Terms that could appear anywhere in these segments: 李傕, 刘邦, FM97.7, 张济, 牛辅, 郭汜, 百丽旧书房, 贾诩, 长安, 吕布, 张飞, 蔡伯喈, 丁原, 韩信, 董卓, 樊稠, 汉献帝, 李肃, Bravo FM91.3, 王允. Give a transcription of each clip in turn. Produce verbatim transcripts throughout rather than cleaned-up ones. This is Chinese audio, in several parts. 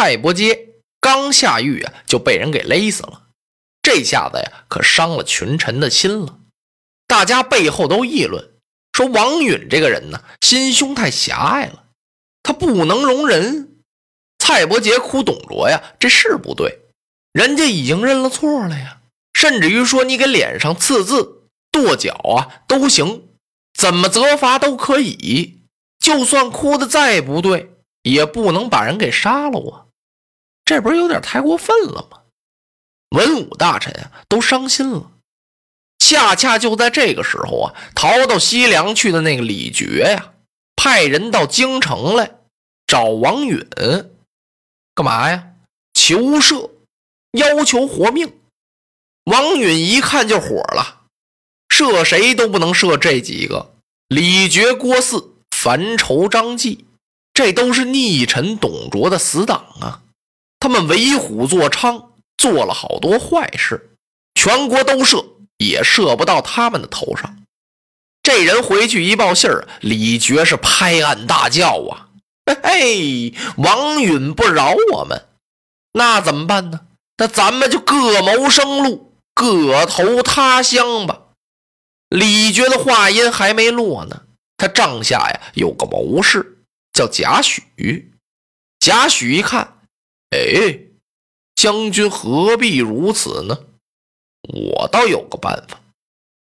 蔡伯喈刚下狱啊，就被人给勒死了。这下子呀，可伤了群臣的心了。大家背后都议论说，王允这个人呢，心胸太狭隘了，他不能容人。蔡伯喈哭董卓呀，这是不对，人家已经认了错了呀。甚至于说，你给脸上刺字、跺脚啊都行，怎么责罚都可以。就算哭得再不对，也不能把人给杀了啊。这不是有点太过分了吗？文武大臣啊都伤心了。恰恰就在这个时候啊，逃到西凉去的那个李傕呀、啊，派人到京城来找王允，干嘛呀？求赦，要求活命。王允一看就火了，赦谁都不能赦这几个，李傕、郭汜、樊稠、张济，这都是逆臣董卓的死党啊。他们为虎作伥，做了好多坏事，全国都赦，也赦不到他们的头上。这人回去一报信儿，李傕是拍案大叫啊，嘿嘿，王允不饶我们，那怎么办呢？那咱们就各谋生路，各投他乡吧。李傕的话音还没落呢，他帐下呀有个谋士叫贾诩。贾诩一看，哎，将军何必如此呢？我倒有个办法。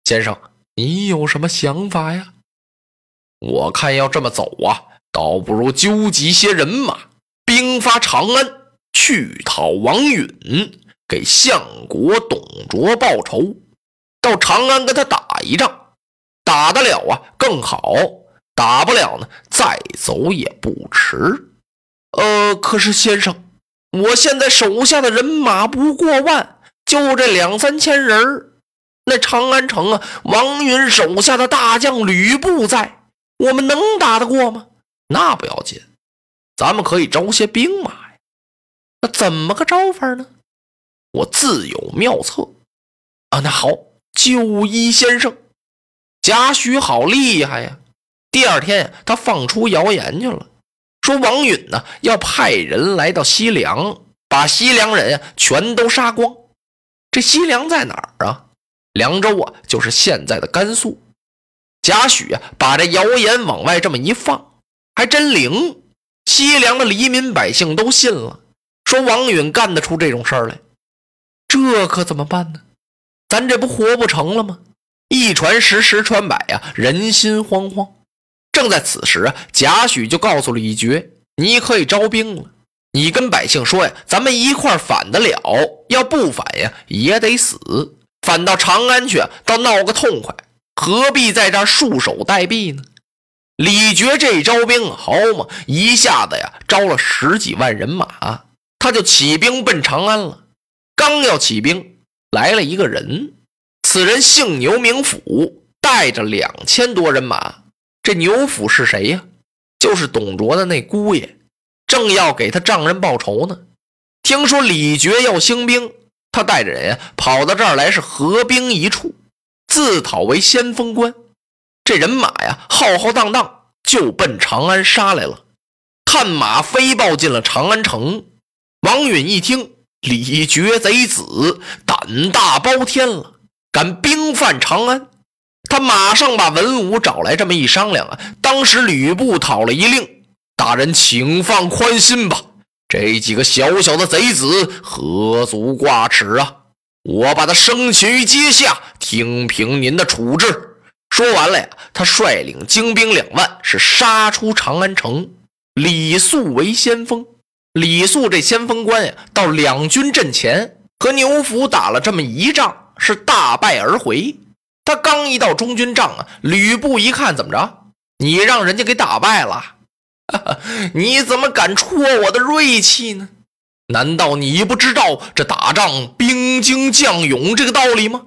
先生，你有什么想法呀？我看要这么走啊，倒不如纠集些人马，兵发长安，去讨王允，给相国董卓报仇。到长安跟他打一仗，打得了啊更好，打不了呢再走也不迟。呃，可是先生，我现在手下的人马不过万，就这两三千人。那长安城啊，王允手下的大将吕布在，我们能打得过吗？那不要紧，咱们可以招些兵马呀。那怎么个招法呢？我自有妙策啊。那好，就依先生。贾诩好厉害呀，第二天他放出谣言去了，说王允呢要派人来到西凉，把西凉人啊全都杀光。这西凉在哪儿啊？凉州啊，就是现在的甘肃。贾诩啊把这谣言往外这么一放，还真灵。西凉的黎民百姓都信了，说王允干得出这种事儿来。这可怎么办呢？咱这不活不成了吗？一传十，十传百啊，人心惶惶。正在此时啊，贾诩就告诉李傕，你可以招兵了，你跟百姓说呀，咱们一块反得了，要不反呀也得死，反到长安去倒闹个痛快，何必在这儿束手待毙呢？李傕这一招兵，好嘛，一下子呀招了十几万人马，他就起兵奔长安了。刚要起兵，来了一个人，此人姓牛名辅，带着两千多人马。这牛辅是谁呀？就是董卓的那姑爷，正要给他丈人报仇呢。听说李傕要兴兵，他带着人跑到这儿来，是合兵一处，自讨为先锋官。这人马呀，浩浩荡荡就奔长安杀来了，探马飞报进了长安城。王允一听，李傕贼子，胆大包天了，敢兵犯长安。他马上把文武找来，这么一商量啊，当时吕布讨了一令，大人请放宽心吧，这几个小小的贼子何足挂齿啊，我把他生擒于阶下，听凭您的处置。说完了呀，他率领精兵两万是杀出长安城，李肃为先锋。李肃这先锋官呀，到两军阵前和牛辅打了这么一仗，是大败而回。他刚一到中军帐啊，吕布一看怎么着，你让人家给打败了，哈哈，你怎么敢戳我的锐气呢？难道你不知道这打仗兵精将勇这个道理吗？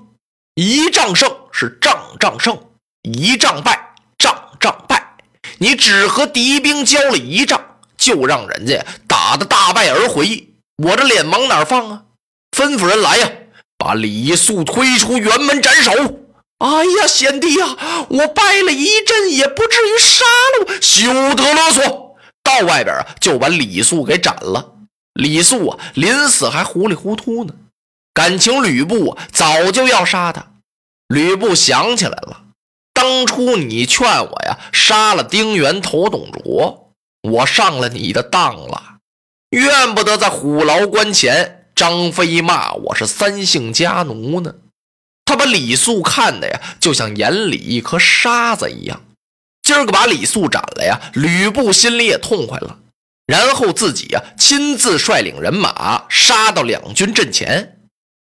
一仗胜是仗仗胜，一仗败仗仗败。你只和敌兵交了一仗，就让人家打得大败而回，我这脸往哪放啊？吩咐人来呀、啊，把李肃推出辕门斩首。哎呀，贤弟呀、啊，我败了一阵也不至于杀了我，休得啰嗦！到外边啊，就把李肃给斩了。李肃啊，临死还糊里糊涂呢，感情吕布啊早就要杀他。吕布想起来了，当初你劝我呀，杀了丁原投董卓，我上了你的当了，怨不得在虎牢关前张飞骂我是三姓家奴呢。他把李肃看的呀，就像眼里一颗沙子一样。今儿个把李肃斩了呀，吕布心里也痛快了。然后自己啊亲自率领人马杀到两军阵前，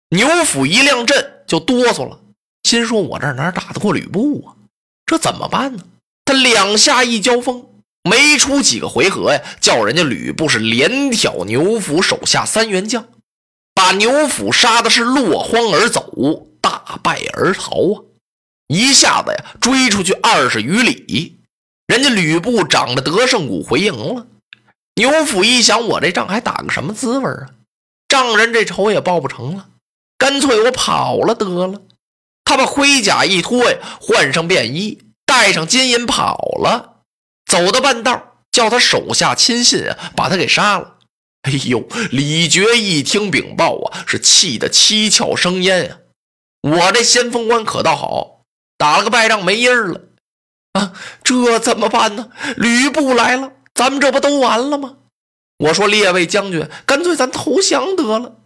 牛辅一亮阵就哆嗦了，心说我这哪打得过吕布啊，这怎么办呢？他两下一交锋，没出几个回合呀，叫人家吕布是连挑牛辅手下三员将，把牛辅杀的是落荒而走，大败而逃啊！一下子呀追出去二十余里，人家吕布长着得胜鼓回营了。牛辅一想，我这仗还打个什么滋味啊？丈人这仇也报不成了，干脆我跑了得了。他把盔甲一脱呀，换上便衣，带上金银跑了。走到半道，叫他手下亲信啊，把他给杀了。哎呦，李傕一听禀报啊，是气得七窍生烟啊！我这先锋官可倒好，打了个败仗没音儿了啊！这怎么办呢？吕布来了，咱们这不都完了吗？我说列位将军，干脆咱投降得了。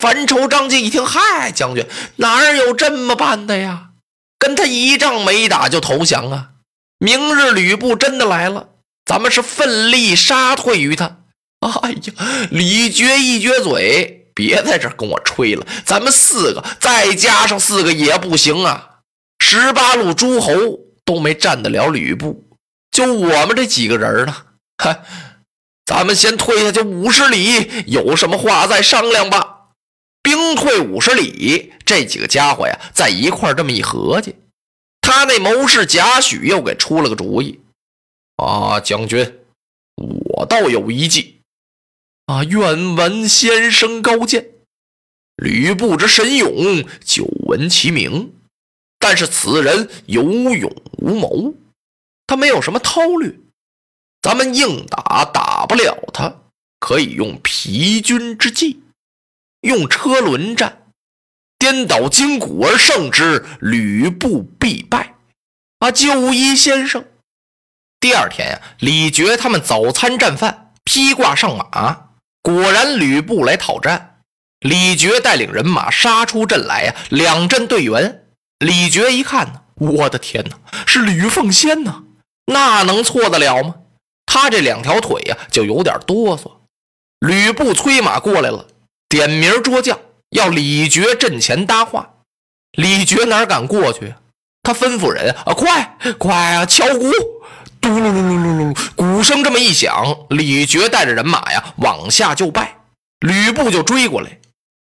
樊稠、张济一听，嗨，将军哪有这么办的呀？跟他一仗没打就投降啊？明日吕布真的来了，咱们是奋力杀退于他。哎呀，李傕一撅嘴，别在这跟我吹了，咱们四个再加上四个也不行啊，十八路诸侯都没占得了吕布，就我们这几个人呢，嗨，咱们先退下去五十里，有什么话再商量吧。兵退五十里，这几个家伙呀，在一块这么一合计，他那谋士贾诩又给出了个主意。啊，将军，我倒有一计。啊，愿闻先生高见。吕布之神勇，久闻其名，但是此人有勇无谋。他没有什么韬略，咱们硬打打不了他，可以用疲军之计，用车轮战，颠倒筋骨而胜之，吕布必败。啊，就依先生。第二天呀、啊，李傕他们早餐战饭，披挂上马，果然吕布来讨战。李傕带领人马杀出阵来呀、啊，两阵对圆。李傕一看呢，我的天哪，是吕奉先呐！那能错得了吗？他这两条腿呀、啊，就有点哆嗦。吕布催马过来了，点名捉将，要李傕阵前搭话。李傕哪敢过去、啊、他吩咐人啊，快快啊，敲鼓！嘟噜噜噜噜噜，鼓声这么一响，李傕带着人马呀往下就拜。吕布就追过来，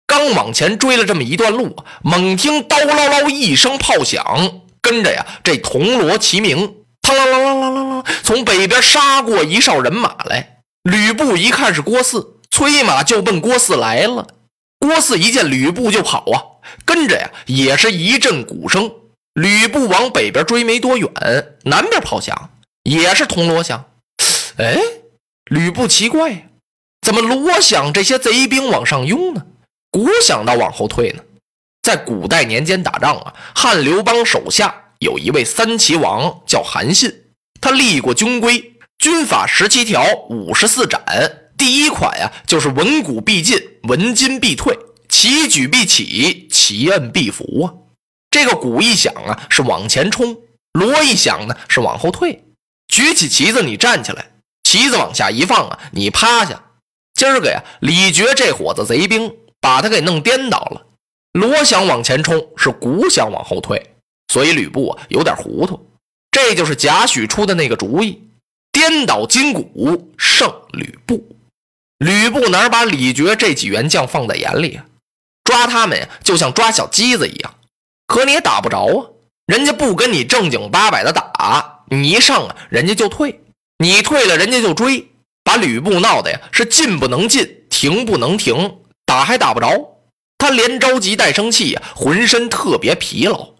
刚往前追了这么一段路，猛听刀唠唠一声炮响，跟着呀这铜锣齐鸣，嘡啷啷啷啷啷，从北边杀过一哨人马来。吕布一看是郭汜，催马就奔郭汜来了。郭汜一见吕布就跑啊，跟着呀也是一阵鼓声。吕布往北边追没多远，南边炮响，也是铜锣响。哎，吕布奇怪呀、啊，怎么锣响这些贼兵往上拥呢？鼓响到往后退呢？在古代年间打仗啊，汉刘邦手下有一位三齐王叫韩信，他立过军规，军法十七条五十四斩，第一款啊就是文鼓必进，文金必退，旗举必起，旗摁必服啊。这个鼓一响啊是往前冲，锣一响呢是往后退。举起旗子你站起来，旗子往下一放啊你趴下。今儿个呀，李傕这伙子贼兵把他给弄颠倒了。罗想往前冲，是鼓想往后退，所以吕布啊有点糊涂。这就是贾诩出的那个主意，颠倒筋骨，胜吕布。吕布哪把李傕这几员将放在眼里啊？抓他们就像抓小鸡子一样，可你也打不着啊，人家不跟你正经八百的打，你一上啊人家就退，你退了人家就追，把吕布闹的呀是进不能进，停不能停，打还打不着，他连着急带生气啊，浑身特别疲劳。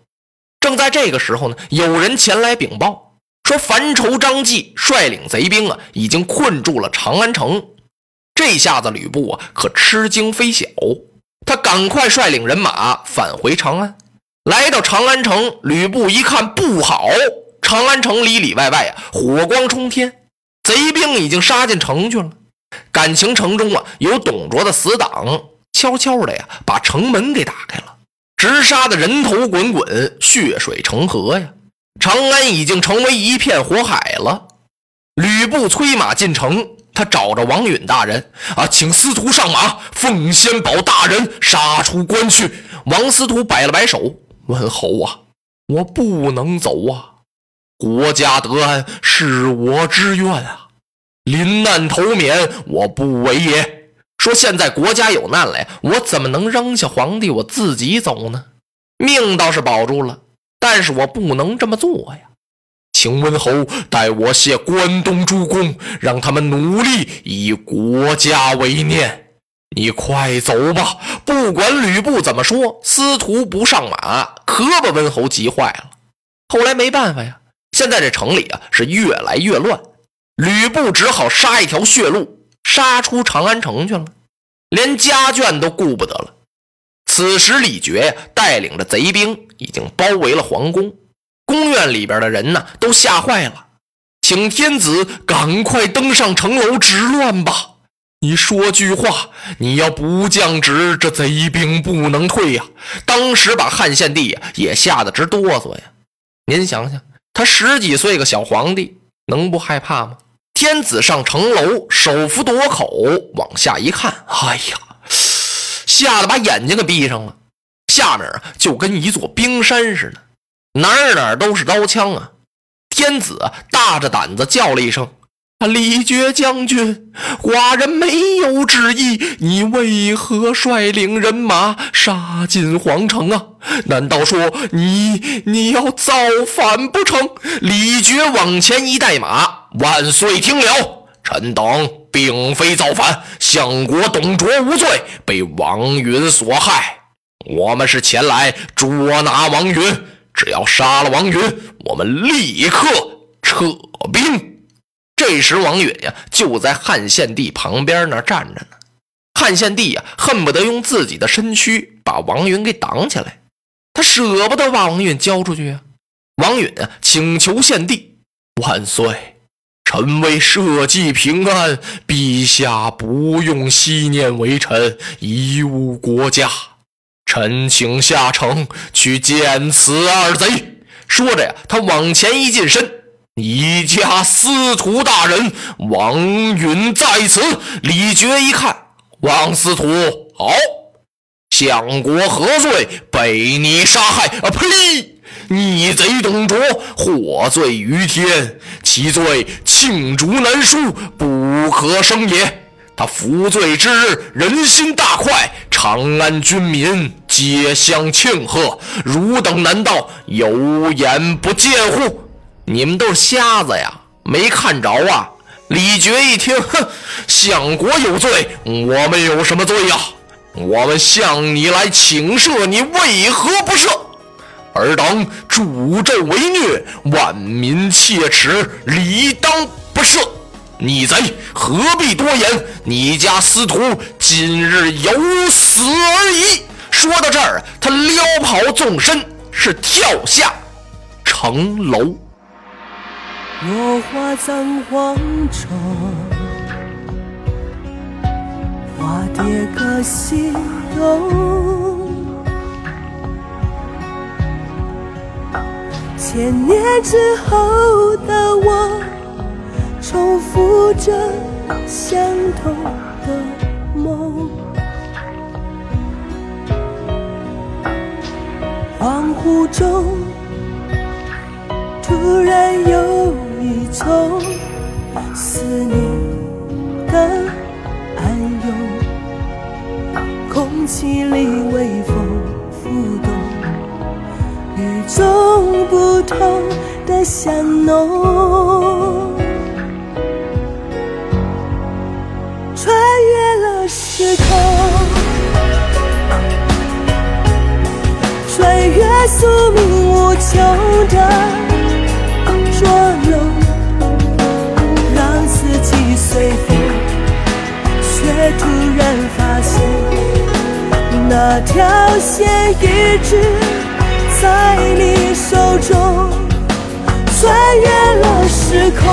正在这个时候呢，有人前来禀报说，樊稠、张济率领贼兵啊已经困住了长安城。这下子吕布啊可吃惊非小，他赶快率领人马返回长安。来到长安城，吕布一看不好，长安城里里外外啊火光冲天，贼兵已经杀进城去了。感情城中啊有董卓的死党，悄悄的呀把城门给打开了，直杀的人头滚滚，血水成河呀，长安已经成为一片火海了。吕布催马进城，他找着王允大人啊，请司徒上马，奉先保大人杀出关去。王司徒摆了摆手，文侯啊，我不能走啊，国家得安是我之愿啊，临难头免我不为也。说现在国家有难了，我怎么能扔下皇帝我自己走呢？命倒是保住了，但是我不能这么做呀。请温侯带我谢关东诸公，让他们努力以国家为念。你快走吧！不管吕布怎么说，司徒不上马，可把温侯急坏了。后来没办法呀，现在这城里啊是越来越乱，吕布只好杀一条血路，杀出长安城去了，连家眷都顾不得了。此时李傕带领着贼兵已经包围了皇宫，宫院里边的人呢都吓坏了，请天子赶快登上城楼直乱吧！你说句话，你要不降职，这贼兵不能退呀、啊！当时把汉献帝也吓得直哆嗦呀。您想想，他十几岁个小皇帝，能不害怕吗？天子上城楼，手扶夺口，往下一看，哎呀，吓得把眼睛给闭上了。下面就跟一座冰山似的，哪儿哪儿都是刀枪啊！天子大着胆子叫了一声，李傕将军，寡人没有旨意，你为何率领人马杀进皇城啊？难道说你你要造反不成？李傕往前一带马，万岁听了，臣等并非造反，相国董卓无罪，被王允所害，我们是前来捉拿王允，只要杀了王允，我们立刻撤兵。这时王允呀、啊、就在汉献帝旁边那站着呢，汉献帝呀、啊、恨不得用自己的身躯把王允给挡起来，他舍不得把王允交出去啊。王允啊请求献帝，万岁，臣为社稷平安，陛下不用惜念为臣，贻误国家，臣请下城去见此二贼。说着呀、啊、他往前一近身，你家司徒大人王允在此。李傕一看，王司徒好，相国何罪被你杀害？啊呸！逆贼董卓获罪于天，其罪罄竹难书，不可生也。他服罪之日，人心大快，长安军民皆相庆贺，汝等难道有眼不见乎？你们都是瞎子呀，没看着啊！李傕一听，哼，相国有罪，我们有什么罪呀、啊？我们向你来请赦，你为何不赦？尔等助纣为虐，万民切齿，理当不赦。逆贼何必多言？你家司徒今日有死而已。说到这儿，他撩袍纵身，是跳下城楼。落花葬黄冢，化蝶各西东。千年之后的我，重复着相同的梦。湖中，突然有一种思念的暗涌，空气里微风浮动，与众不同的香浓，穿越了时空，穿越宿命无求的捉弄，让自己随风，却突然发现那条线一直在你手中。穿越了时空，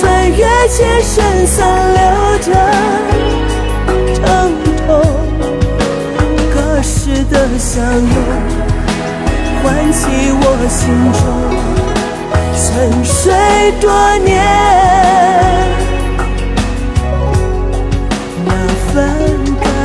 穿越前生残留的疼痛，隔世的相拥唤起我心中沉睡多年那份感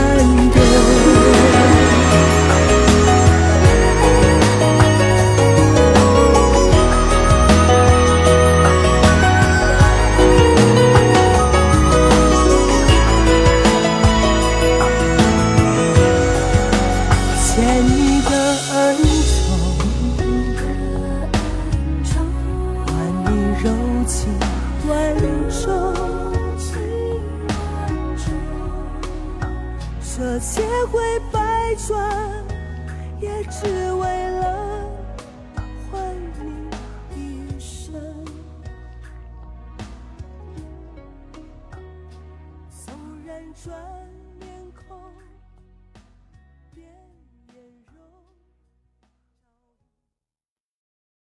转面孔变。